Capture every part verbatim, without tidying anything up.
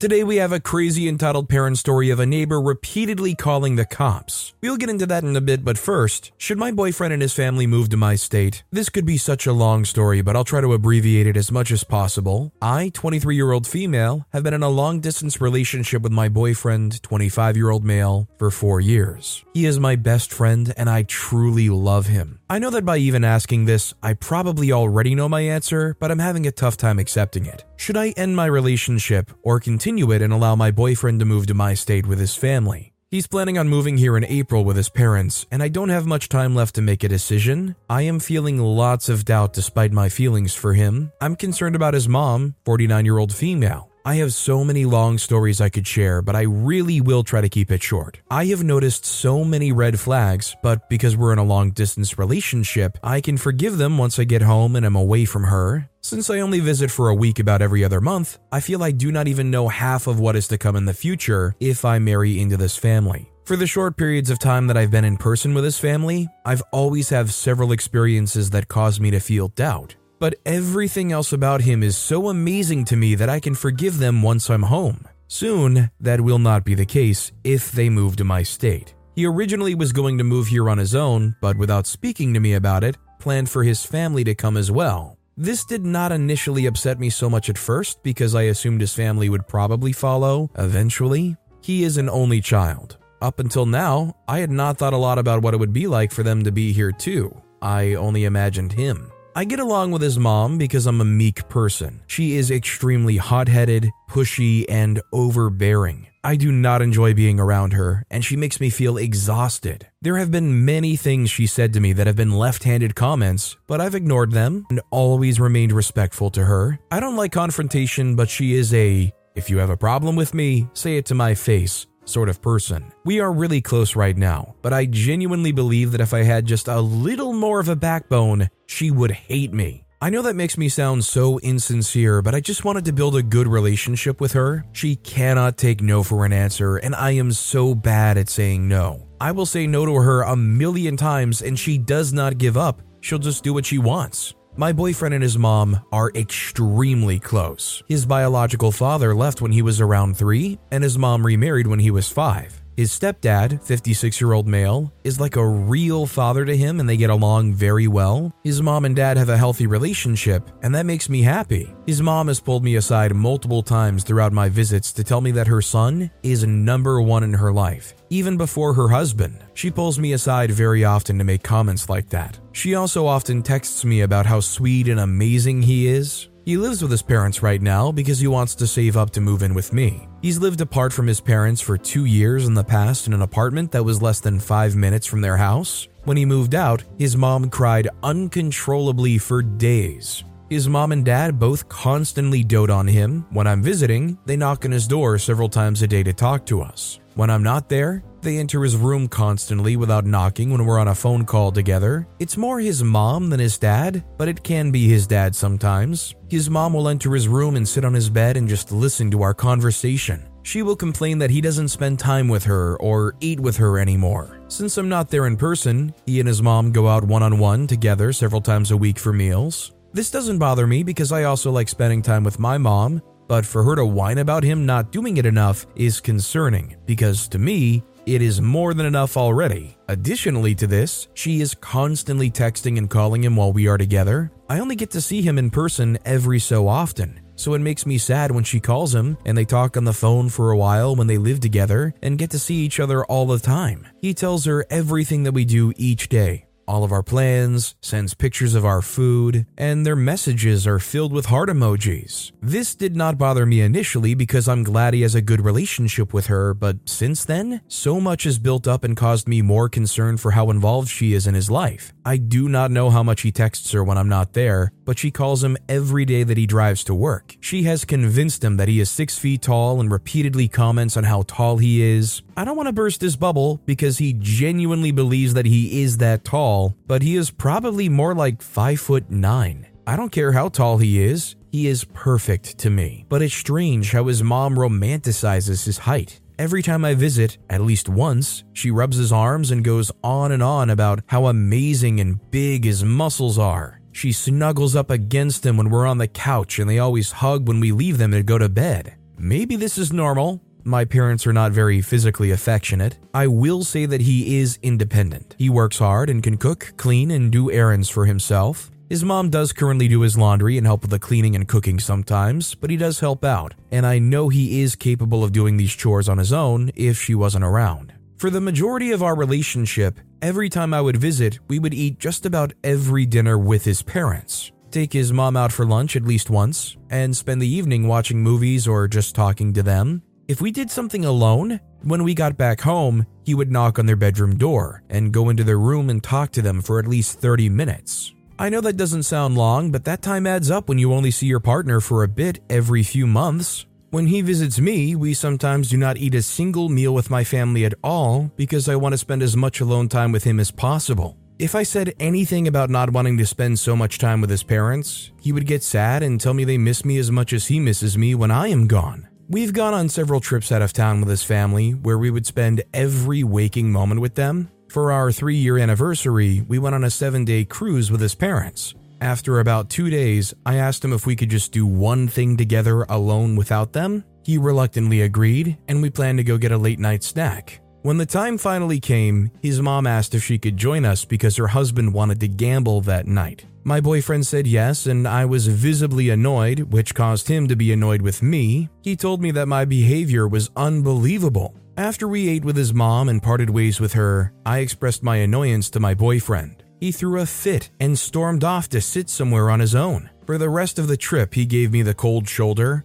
Today we have a crazy entitled parent story of a neighbor repeatedly calling the cops. We'll get into that in a bit, but first, should my boyfriend and his family move to my state? This could be such a long story, but I'll try to abbreviate it as much as possible. I, twenty-three-year-old female, have been in a long-distance relationship with my boyfriend, twenty-five-year-old male, for four years. He is my best friend, and I truly love him. I know that by even asking this, I probably already know my answer, but I'm having a tough time accepting it. Should I end my relationship or continue it and allow my boyfriend to move to my state with his family? He's planning on moving here in April with his parents, and I don't have much time left to make a decision. I am feeling lots of doubt despite my feelings for him. I'm concerned about his mom, forty-nine-year-old female. I have so many long stories I could share, but I really will try to keep it short. I have noticed so many red flags, but because we're in a long-distance relationship, I can forgive them once I get home and I'm away from her. Since I only visit for a week about every other month, I feel I do not even know half of what is to come in the future if I marry into this family. For the short periods of time that I've been in person with this family, I've always had several experiences that cause me to feel doubt. But everything else about him is so amazing to me that I can forgive them once I'm home. Soon, that will not be the case if they move to my state. He originally was going to move here on his own, but without speaking to me about it, planned for his family to come as well. This did not initially upset me so much at first because I assumed his family would probably follow eventually. He is an only child. Up until now, I had not thought a lot about what it would be like for them to be here too. I only imagined him. I get along with his mom because I'm a meek person. She is extremely hot-headed, pushy, and overbearing. I do not enjoy being around her, and she makes me feel exhausted. There have been many things she said to me that have been left-handed comments, but I've ignored them and always remained respectful to her. I don't like confrontation, but she is a, if you have a problem with me, say it to my face sort of person. We are really close right now, but I genuinely believe that if I had just a little more of a backbone, she would hate me. I know that makes me sound so insincere, but I just wanted to build a good relationship with her. She cannot take no for an answer, and I am so bad at saying no. I will say no to her a million times, and she does not give up. She'll just do what she wants. My boyfriend and his mom are extremely close. His biological father left when he was around three, and his mom remarried when he was five. His stepdad, fifty-six-year-old male, is like a real father to him and they get along very well. His mom and dad have a healthy relationship, and that makes me happy. His mom has pulled me aside multiple times throughout my visits to tell me that her son is number one in her life. Even before her husband, she pulls me aside very often to make comments like that. She also often texts me about how sweet and amazing he is. He lives with his parents right now because he wants to save up to move in with me. He's lived apart from his parents for two years in the past in an apartment that was less than five minutes from their house. When he moved out, his mom cried uncontrollably for days. His mom and dad both constantly dote on him. When I'm visiting, they knock on his door several times a day to talk to us. When I'm not there, they enter his room constantly without knocking when we're on a phone call together. It's more his mom than his dad, but it can be his dad sometimes. His mom will enter his room and sit on his bed and just listen to our conversation. She will complain that he doesn't spend time with her or eat with her anymore. Since I'm not there in person, he and his mom go out one-on-one together several times a week for meals. This doesn't bother me because I also like spending time with my mom, but for her to whine about him not doing it enough is concerning because to me, it is more than enough already. Additionally to this, she is constantly texting and calling him while we are together. I only get to see him in person every so often, so it makes me sad when she calls him and they talk on the phone for a while when they live together and get to see each other all the time. He tells her everything that we do each day. All of our plans, sends pictures of our food, and their messages are filled with heart emojis. This did not bother me initially because I'm glad he has a good relationship with her, but since then, so much has built up and caused me more concern for how involved she is in his life. I do not know how much he texts her when I'm not there, but she calls him every day that he drives to work. She has convinced him that he is six feet tall and repeatedly comments on how tall he is. I don't want to burst his bubble because he genuinely believes that he is that tall, but he is probably more like five foot nine. I don't care how tall he is, he is perfect to me. But it's strange how his mom romanticizes his height. Every time I visit, at least once, she rubs his arms and goes on and on about how amazing and big his muscles are. She snuggles up against him when we're on the couch and they always hug when we leave them to go to bed. Maybe this is normal. My parents are not very physically affectionate. I will say that he is independent. He works hard and can cook, clean, and do errands for himself. His mom does currently do his laundry and help with the cleaning and cooking sometimes, but he does help out, and I know he is capable of doing these chores on his own if she wasn't around. For the majority of our relationship, every time I would visit, we would eat just about every dinner with his parents, take his mom out for lunch at least once, and spend the evening watching movies or just talking to them. If we did something alone, when we got back home, he would knock on their bedroom door and go into their room and talk to them for at least thirty minutes. I know that doesn't sound long, but that time adds up when you only see your partner for a bit every few months. When he visits me, we sometimes do not eat a single meal with my family at all because I want to spend as much alone time with him as possible. If I said anything about not wanting to spend so much time with his parents, he would get sad and tell me they miss me as much as he misses me when I am gone. We've gone on several trips out of town with his family where we would spend every waking moment with them. For our three-year anniversary, we went on a seven-day cruise with his parents. After about two days, I asked him if we could just do one thing together alone without them. He reluctantly agreed, and we planned to go get a late-night snack. When the time finally came, his mom asked if she could join us because her husband wanted to gamble that night. My boyfriend said yes, and I was visibly annoyed, which caused him to be annoyed with me. He told me that my behavior was unbelievable. After we ate with his mom and parted ways with her, I expressed my annoyance to my boyfriend. He threw a fit and stormed off to sit somewhere on his own. For the rest of the trip, he gave me the cold shoulder.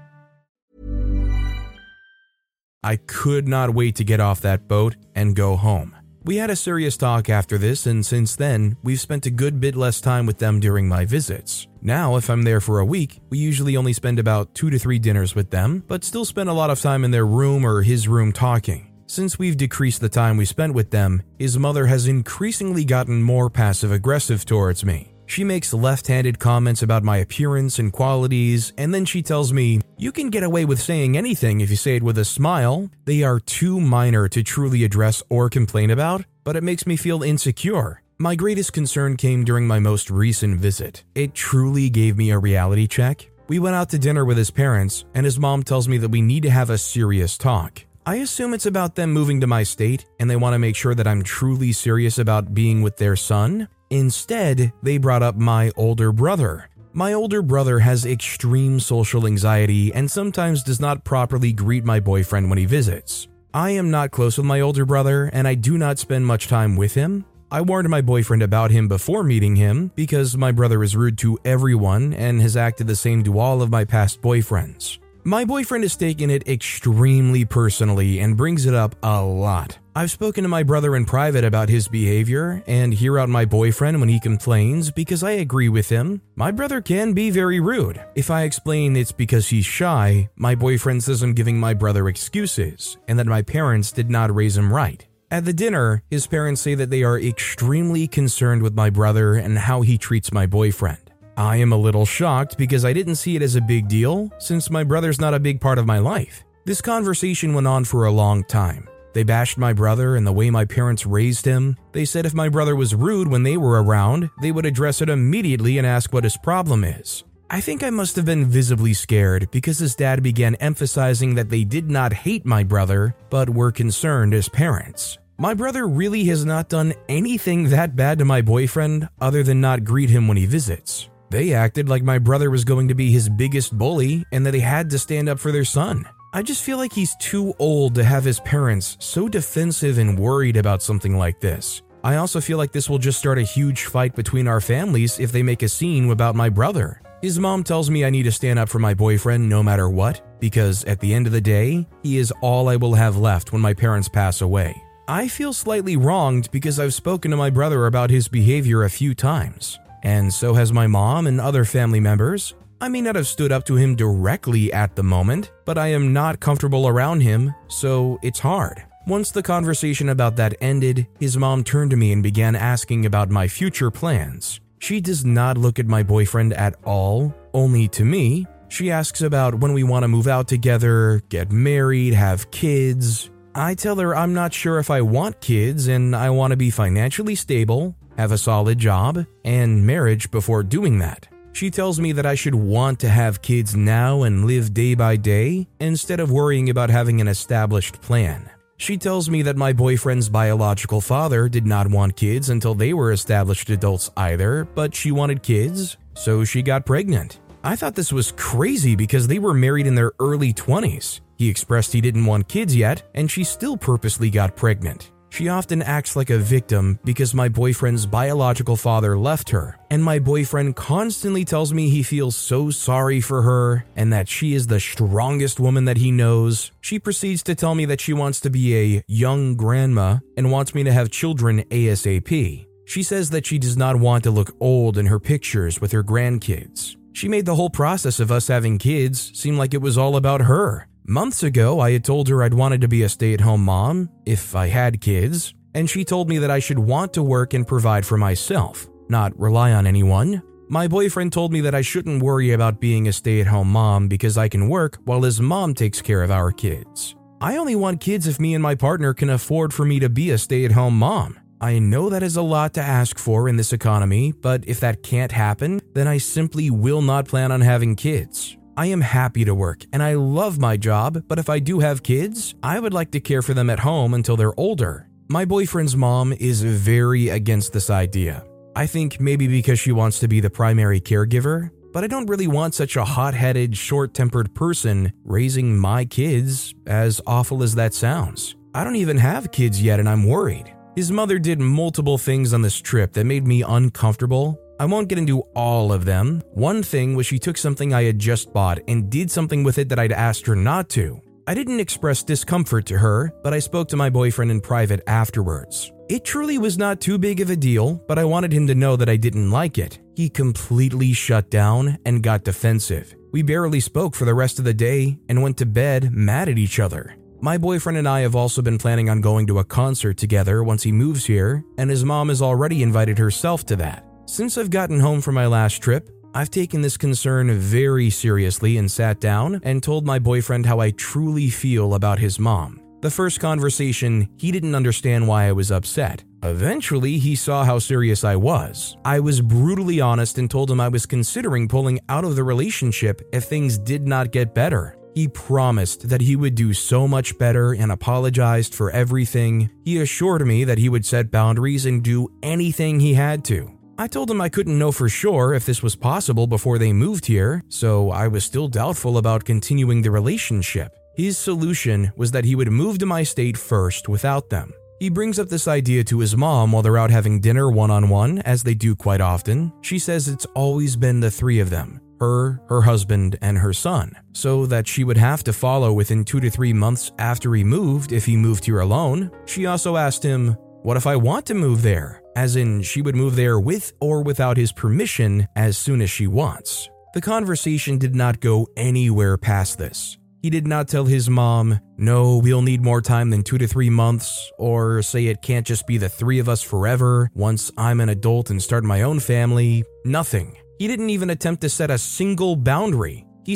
I could not wait to get off that boat and go home. We had a serious talk after this, and since then, we've spent a good bit less time with them during my visits. Now, if I'm there for a week, we usually only spend about two to three dinners with them, but still spend a lot of time in their room or his room talking. Since we've decreased the time we spent with them, his mother has increasingly gotten more passive-aggressive towards me. She makes left-handed comments about my appearance and qualities, and then she tells me, "You can get away with saying anything if you say it with a smile." They are too minor to truly address or complain about, but it makes me feel insecure. My greatest concern came during my most recent visit. It truly gave me a reality check. We went out to dinner with his parents, and his mom tells me that we need to have a serious talk. I assume it's about them moving to my state, and they want to make sure that I'm truly serious about being with their son. Instead, they brought up my older brother. My older brother has extreme social anxiety and sometimes does not properly greet my boyfriend when he visits. I am not close with my older brother, and I do not spend much time with him. I warned my boyfriend about him before meeting him because my brother is rude to everyone and has acted the same to all of my past boyfriends. My boyfriend has taken it extremely personally and brings it up a lot. I've spoken to my brother in private about his behavior and hear out my boyfriend when he complains because I agree with him. My brother can be very rude. If I explain it's because he's shy, my boyfriend says I'm giving my brother excuses and that my parents did not raise him right. At the dinner, his parents say that they are extremely concerned with my brother and how he treats my boyfriend. I am a little shocked because I didn't see it as a big deal since my brother's not a big part of my life. This conversation went on for a long time. They bashed my brother and the way my parents raised him. They said if my brother was rude when they were around, they would address it immediately and ask what his problem is. I think I must have been visibly scared because his dad began emphasizing that they did not hate my brother, but were concerned as parents. My brother really has not done anything that bad to my boyfriend other than not greet him when he visits. They acted like my brother was going to be his biggest bully and that he had to stand up for their son. I just feel like he's too old to have his parents so defensive and worried about something like this. I also feel like this will just start a huge fight between our families if they make a scene about my brother. His mom tells me I need to stand up for my boyfriend no matter what, because at the end of the day, he is all I will have left when my parents pass away. I feel slightly wronged because I've spoken to my brother about his behavior a few times, and so has my mom and other family members. I may not have stood up to him directly at the moment, but I am not comfortable around him, so it's hard. Once the conversation about that ended, his mom turned to me and began asking about my future plans. She does not look at my boyfriend at all, only to me. She asks about when we want to move out together, get married, have kids. I tell her I'm not sure if I want kids and I want to be financially stable, have a solid job, and marriage before doing that. She tells me that I should want to have kids now and live day by day instead of worrying about having an established plan. She tells me that my boyfriend's biological father did not want kids until they were established adults either, but she wanted kids, so she got pregnant. I thought this was crazy because they were married in their early twenties. He expressed he didn't want kids yet, and she still purposely got pregnant. She often acts like a victim because my boyfriend's biological father left her, and my boyfriend constantly tells me he feels so sorry for her and that she is the strongest woman that he knows. She proceeds to tell me that she wants to be a young grandma and wants me to have children ASAP. She says that she does not want to look old in her pictures with her grandkids. She made the whole process of us having kids seem like it was all about her. Months ago, I had told her I'd wanted to be a stay-at-home mom, if I had kids, and she told me that I should want to work and provide for myself, not rely on anyone. My boyfriend told me that I shouldn't worry about being a stay-at-home mom because I can work while his mom takes care of our kids. I only want kids if me and my partner can afford for me to be a stay-at-home mom. I know that is a lot to ask for in this economy, but if that can't happen, then I simply will not plan on having kids. I am happy to work and I love my job, but if I do have kids, I would like to care for them at home until they're older. My boyfriend's mom is very against this idea. I think maybe because she wants to be the primary caregiver, but I don't really want such a hot-headed, short-tempered person raising my kids, as awful as that sounds. I don't even have kids yet and I'm worried. His mother did multiple things on this trip that made me uncomfortable. I won't get into all of them. One thing was she took something I had just bought and did something with it that I'd asked her not to. I didn't express discomfort to her, but I spoke to my boyfriend in private afterwards. It truly was not too big of a deal, but I wanted him to know that I didn't like it. He completely shut down and got defensive. We barely spoke for the rest of the day and went to bed mad at each other. My boyfriend and I have also been planning on going to a concert together once he moves here, and his mom has already invited herself to that. Since I've gotten home from my last trip, I've taken this concern very seriously and sat down and told my boyfriend how I truly feel about his mom. The first conversation, he didn't understand why I was upset. Eventually, he saw how serious I was. I was brutally honest and told him I was considering pulling out of the relationship if things did not get better. He promised that he would do so much better and apologized for everything. He assured me that he would set boundaries and do anything he had to. I told him I couldn't know for sure if this was possible before they moved here, so I was still doubtful about continuing the relationship. His solution was that he would move to my state first without them. He brings up this idea to his mom while they're out having dinner one-on-one, as they do quite often. She says it's always been the three of them, her, her husband, and her son, so that she would have to follow within two to three months after he moved if he moved here alone. She also asked him, "What if I want to move there?" As in, she would move there with or without his permission as soon as she wants. The conversation did not go anywhere past this. He did not tell his mom, no, we'll need more time than two to three months, or say it can't just be the three of us forever once I'm an adult and start my own family. Nothing. He didn't even attempt to set a single boundary. He-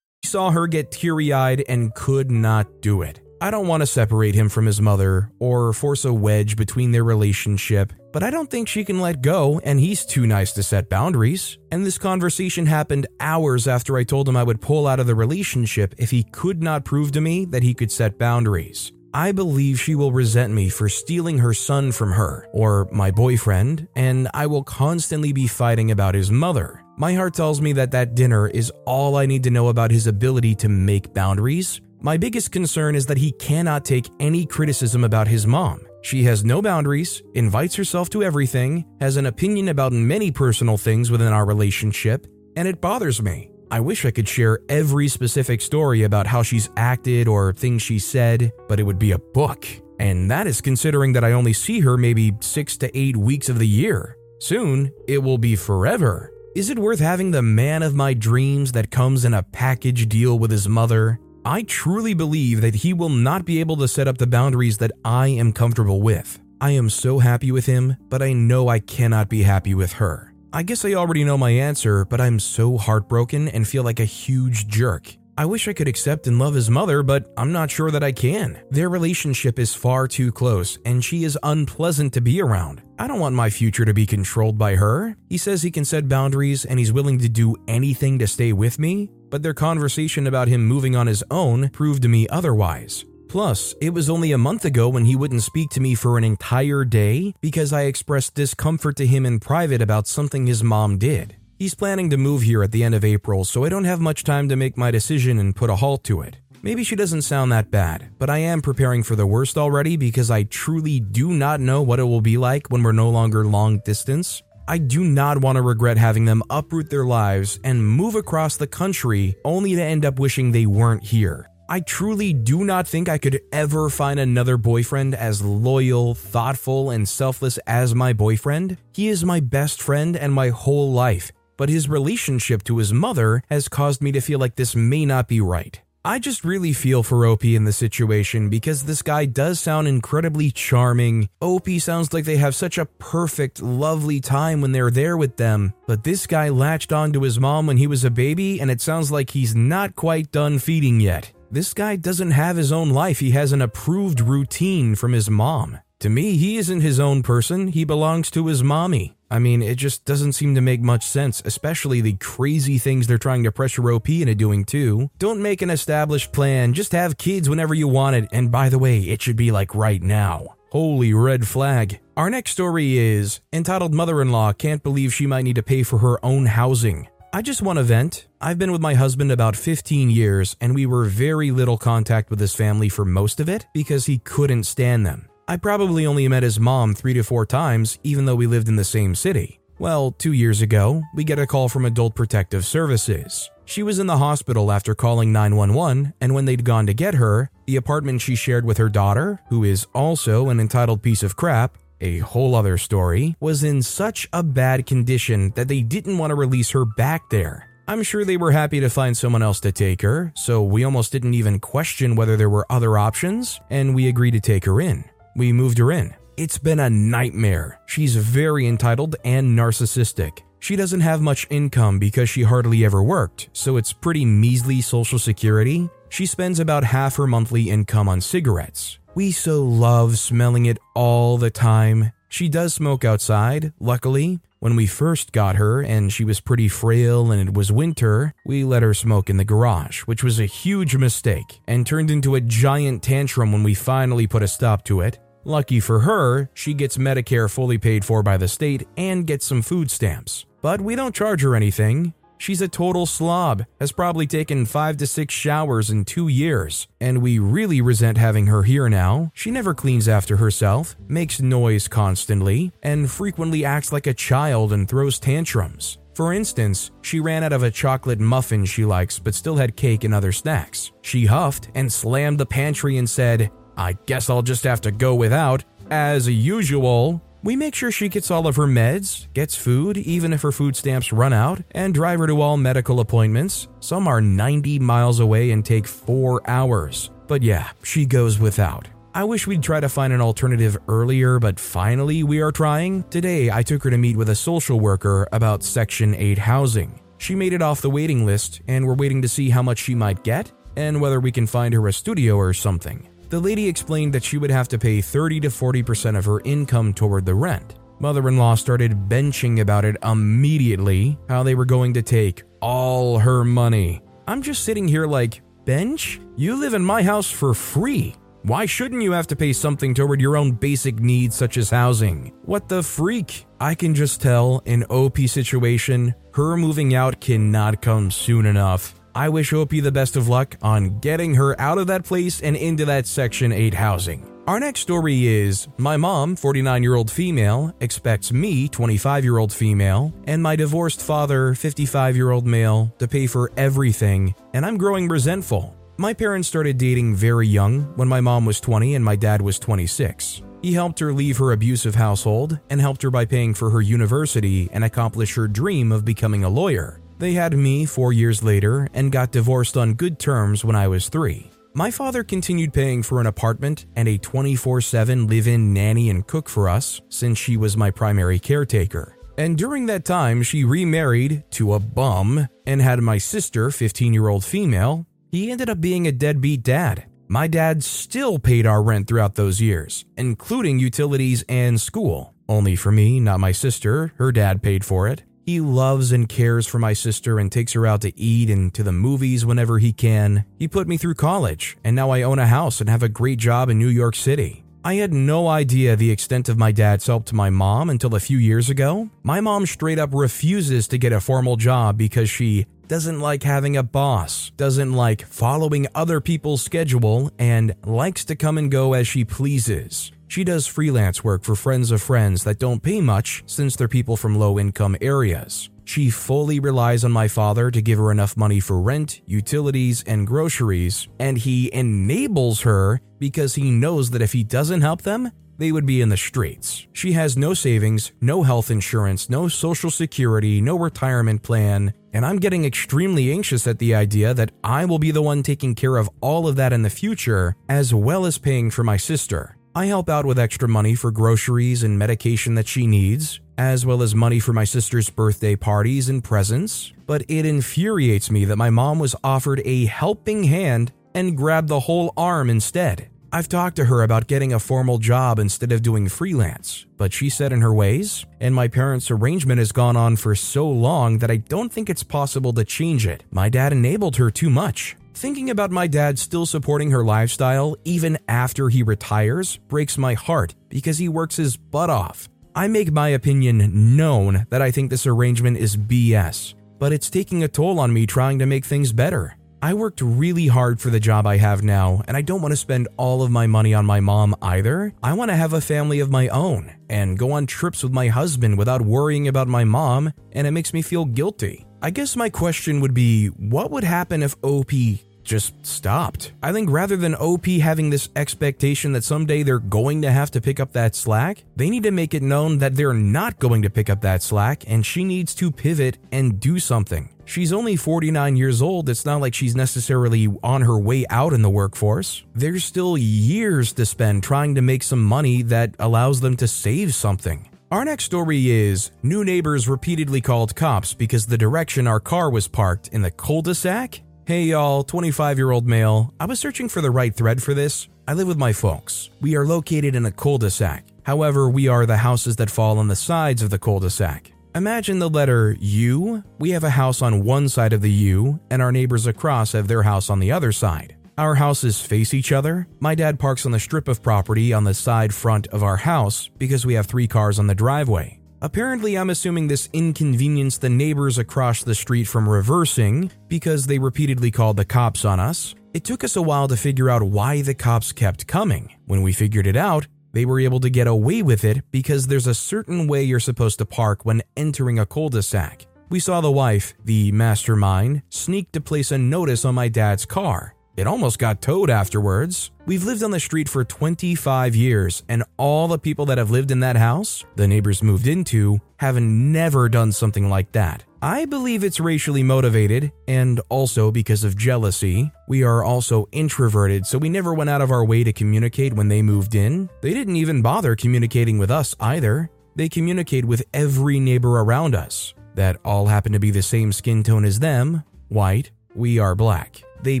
Saw her get teary-eyed and could not do it. I don't want to separate him from his mother or force a wedge between their relationship, but I don't think she can let go, and he's too nice to set boundaries. And this conversation happened hours after I told him I would pull out of the relationship if he could not prove to me that he could set boundaries. I believe she will resent me for stealing her son from her, or my boyfriend, and I will constantly be fighting about his mother. My heart tells me that that dinner is all I need to know about his ability to make boundaries. My biggest concern is that he cannot take any criticism about his mom. She has no boundaries, invites herself to everything, has an opinion about many personal things within our relationship, and it bothers me. I wish I could share every specific story about how she's acted or things she said, but it would be a book. And that is considering that I only see her maybe six to eight weeks of the year. Soon, it will be forever. Is it worth having the man of my dreams that comes in a package deal with his mother? I truly believe that he will not be able to set up the boundaries that I am comfortable with. I am so happy with him, but I know I cannot be happy with her. I guess I already know my answer, but I'm so heartbroken and feel like a huge jerk. I wish I could accept and love his mother, but I'm not sure that I can. Their relationship is far too close, and she is unpleasant to be around. I don't want my future to be controlled by her. He says he can set boundaries and he's willing to do anything to stay with me, but their conversation about him moving on his own proved to me otherwise. Plus, it was only a month ago when he wouldn't speak to me for an entire day because I expressed discomfort to him in private about something his mom did. He's planning to move here at the end of April, so I don't have much time to make my decision and put a halt to it. Maybe she doesn't sound that bad, but I am preparing for the worst already because I truly do not know what it will be like when we're no longer long distance. I do not want to regret having them uproot their lives and move across the country only to end up wishing they weren't here. I truly do not think I could ever find another boyfriend as loyal, thoughtful, and selfless as my boyfriend. He is my best friend and my whole life. But his relationship to his mother has caused me to feel like this may not be right. I just really feel for Opie in the situation because this guy does sound incredibly charming. Opie sounds like they have such a perfect, lovely time when they're there with them. But this guy latched on to his mom when he was a baby, and it sounds like he's not quite done feeding yet. This guy doesn't have his own life. He has an approved routine from his mom. To me, he isn't his own person. He belongs to his mommy. I mean, it just doesn't seem to make much sense, especially the crazy things they're trying to pressure O P into doing too. Don't make an established plan, just have kids whenever you want it, and by the way, it should be like right now. Holy red flag. Our next story is, entitled Mother-in-Law Can't Believe She Might Need to Pay for Her Own Housing. I just want to vent. I've been with my husband about fifteen years, and we were very little contact with his family for most of it because he couldn't stand them. I probably only met his mom three to four times, even though we lived in the same city. Well, two years ago, we get a call from Adult Protective Services. She was in the hospital after calling nine one one, and when they'd gone to get her, the apartment she shared with her daughter, who is also an entitled piece of crap, a whole other story, was in such a bad condition that they didn't want to release her back there. I'm sure they were happy to find someone else to take her, so we almost didn't even question whether there were other options, and we agreed to take her in. We moved her in. It's been a nightmare. She's very entitled and narcissistic. She doesn't have much income because she hardly ever worked, so it's pretty measly social security. She spends about half her monthly income on cigarettes. We so love smelling it all the time. She does smoke outside, luckily. When we first got her and she was pretty frail and it was winter, we let her smoke in the garage, which was a huge mistake and turned into a giant tantrum when we finally put a stop to it. Lucky for her, she gets Medicare fully paid for by the state and gets some food stamps. But we don't charge her anything. She's a total slob, has probably taken five to six showers in two years, and we really resent having her here now. She never cleans after herself, makes noise constantly, and frequently acts like a child and throws tantrums. For instance, she ran out of a chocolate muffin she likes but still had cake and other snacks. She huffed and slammed the pantry and said, "I guess I'll just have to go without, as usual." We make sure she gets all of her meds, gets food even if her food stamps run out, and drive her to all medical appointments. Some are ninety miles away and take four hours. But yeah, she goes without. I wish we'd try to find an alternative earlier, but finally we are trying. Today, I took her to meet with a social worker about Section eight housing. She made it off the waiting list, and we're waiting to see how much she might get and whether we can find her a studio or something. The lady explained that she would have to pay thirty to forty percent of her income toward the rent. Mother-in-law started benching about it immediately, how they were going to take all her money. I'm just sitting here like, bench? You live in my house for free. Why shouldn't you have to pay something toward your own basic needs such as housing? What the freak? I can just tell, in O P's situation, her moving out cannot come soon enough. I wish O P the best of luck on getting her out of that place and into that Section eight housing. Our next story is, my mom, forty-nine-year-old female, expects me, twenty-five-year-old female, and my divorced father, fifty-five-year-old male, to pay for everything, and I'm growing resentful. My parents started dating very young, when my mom was twenty and my dad was twenty-six. He helped her leave her abusive household and helped her by paying for her university and accomplish her dream of becoming a lawyer. They had me four years later and got divorced on good terms when I was three. My father continued paying for an apartment and a twenty-four seven live-in nanny and cook for us since she was my primary caretaker. And during that time, she remarried to a bum and had my sister, fifteen-year-old female. He ended up being a deadbeat dad. My dad still paid our rent throughout those years, including utilities and school. Only for me, not my sister. Her dad paid for it. He loves and cares for my sister and takes her out to eat and to the movies whenever he can. He put me through college, and now I own a house and have a great job in New York City. I had no idea the extent of my dad's help to my mom until a few years ago. My mom straight up refuses to get a formal job because she doesn't like having a boss, doesn't like following other people's schedule, and likes to come and go as she pleases. She does freelance work for friends of friends that don't pay much since they're people from low-income areas. She fully relies on my father to give her enough money for rent, utilities, and groceries, and he enables her because he knows that if he doesn't help them, they would be in the streets. She has no savings, no health insurance, no social security, no retirement plan, and I'm getting extremely anxious at the idea that I will be the one taking care of all of that in the future, as well as paying for my sister. I help out with extra money for groceries and medication that she needs, as well as money for my sister's birthday parties and presents, but it infuriates me that my mom was offered a helping hand and grabbed the whole arm instead. I've talked to her about getting a formal job instead of doing freelance, but she set in her ways, and my parents' arrangement has gone on for so long that I don't think it's possible to change it. My dad enabled her too much. Thinking about my dad still supporting her lifestyle even after he retires breaks my heart because he works his butt off. I make my opinion known that I think this arrangement is B S, but it's taking a toll on me trying to make things better. I worked really hard for the job I have now, and I don't want to spend all of my money on my mom either. I want to have a family of my own and go on trips with my husband without worrying about my mom, and it makes me feel guilty. I guess my question would be, what would happen if O P just stopped? I think rather than O P having this expectation that someday they're going to have to pick up that slack, they need to make it known that they're not going to pick up that slack, and she needs to pivot and do something. She's only forty-nine years old. It's not like she's necessarily on her way out in the workforce. There's still years to spend trying to make some money that allows them to save something. Our next story is, new neighbors repeatedly called cops because the direction our car was parked in the cul-de-sac? Hey y'all, twenty-five-year-old male. I was searching for the right thread for this. I live with my folks. We are located in a cul-de-sac. However, we are the houses that fall on the sides of the cul-de-sac. Imagine the letter U. We have a house on one side of the U, and our neighbors across have their house on the other side. Our houses face each other. My dad parks on the strip of property on the side front of our house because we have three cars on the driveway. Apparently, I'm assuming this inconvenienced the neighbors across the street from reversing because they repeatedly called the cops on us. It took us a while to figure out why the cops kept coming. When we figured it out, they were able to get away with it because there's a certain way you're supposed to park when entering a cul-de-sac. We saw the wife, the mastermind, sneak to place a notice on my dad's car. It almost got towed afterwards. We've lived on the street for twenty-five years, and all the people that have lived in that house, the neighbors moved into, have never done something like that. I believe it's racially motivated, and also because of jealousy. We are also introverted, so we never went out of our way to communicate when they moved in. They didn't even bother communicating with us either. They communicate with every neighbor around us, that all happen to be the same skin tone as them, white, we are black. They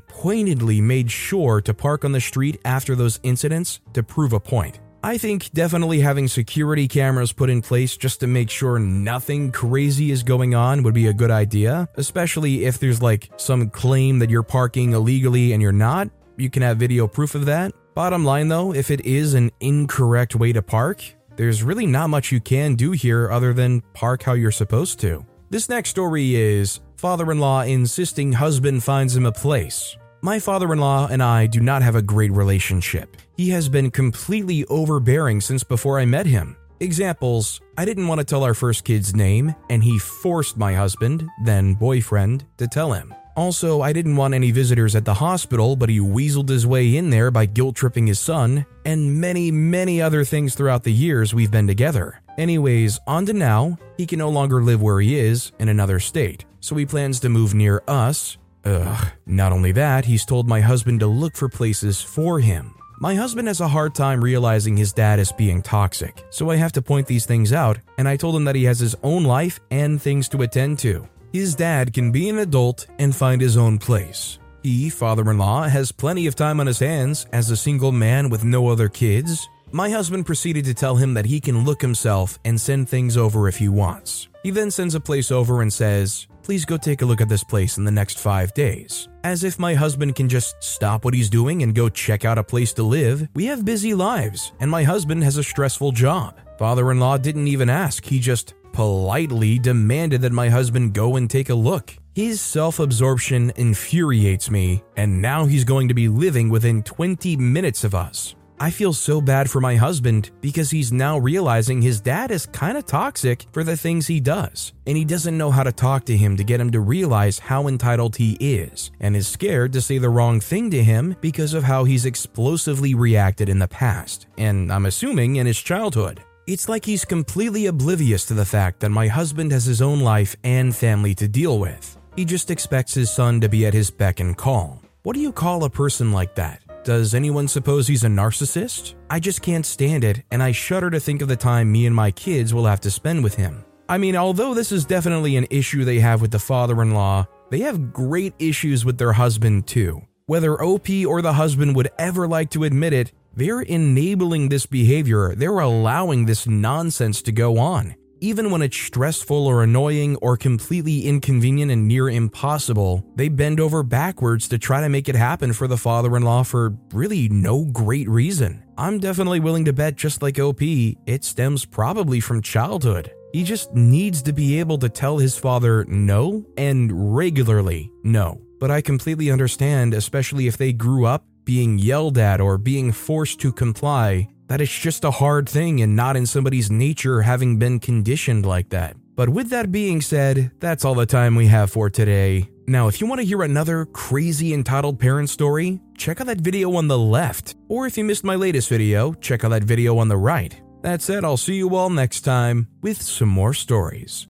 pointedly made sure to park on the street after those incidents to prove a point. I think definitely having security cameras put in place just to make sure nothing crazy is going on would be a good idea, especially if there's like some claim that you're parking illegally and you're not. You can have video proof of that. Bottom line though, if it is an incorrect way to park, there's really not much you can do here other than park how you're supposed to. This next story is father-in-law insisting husband finds him a place. My father-in-law and I do not have a great relationship. He has been completely overbearing since before I met him. Examples, I didn't want to tell our first kid's name, and he forced my husband, then boyfriend, to tell him. Also, I didn't want any visitors at the hospital, but he weaseled his way in there by guilt-tripping his son, and many, many other things throughout the years we've been together. Anyways, on to now, he can no longer live where he is, in another state, so he plans to move near us. Ugh, not only that, he's told my husband to look for places for him. My husband has a hard time realizing his dad is being toxic, so I have to point these things out, and I told him that he has his own life and things to attend to. His dad can be an adult and find his own place. He, father-in-law, has plenty of time on his hands as a single man with no other kids. My husband proceeded to tell him that he can look himself and send things over if he wants. He then sends a place over and says, "Please go take a look at this place in the next five days. As if my husband can just stop what he's doing and go check out a place to live. We have busy lives, and my husband has a stressful job. Father-in-law didn't even ask, he just politely demanded that my husband go and take a look. His self-absorption infuriates me, and now he's going to be living within twenty minutes of us. I feel so bad for my husband because he's now realizing his dad is kind of toxic for the things he does, and he doesn't know how to talk to him to get him to realize how entitled he is, and is scared to say the wrong thing to him because of how he's explosively reacted in the past, and I'm assuming in his childhood. It's like he's completely oblivious to the fact that my husband has his own life and family to deal with. He just expects his son to be at his beck and call. What do you call a person like that? Does anyone suppose he's a narcissist? I just can't stand it, and I shudder to think of the time me and my kids will have to spend with him. I mean, although this is definitely an issue they have with the father-in-law, they have great issues with their husband too. Whether O P or the husband would ever like to admit it, they're enabling this behavior, they're allowing this nonsense to go on. Even when it's stressful or annoying or completely inconvenient and near impossible, they bend over backwards to try to make it happen for the father-in-law for really no great reason. I'm definitely willing to bet, just like O P, it stems probably from childhood. He just needs to be able to tell his father no, and regularly no. But I completely understand, especially if they grew up being yelled at or being forced to comply, that it's just a hard thing and not in somebody's nature having been conditioned like that. But with that being said, that's all the time we have for today. Now, if you want to hear another crazy entitled parent story, check out that video on the left. Or if you missed my latest video, check out that video on the right. That said, I'll see you all next time with some more stories.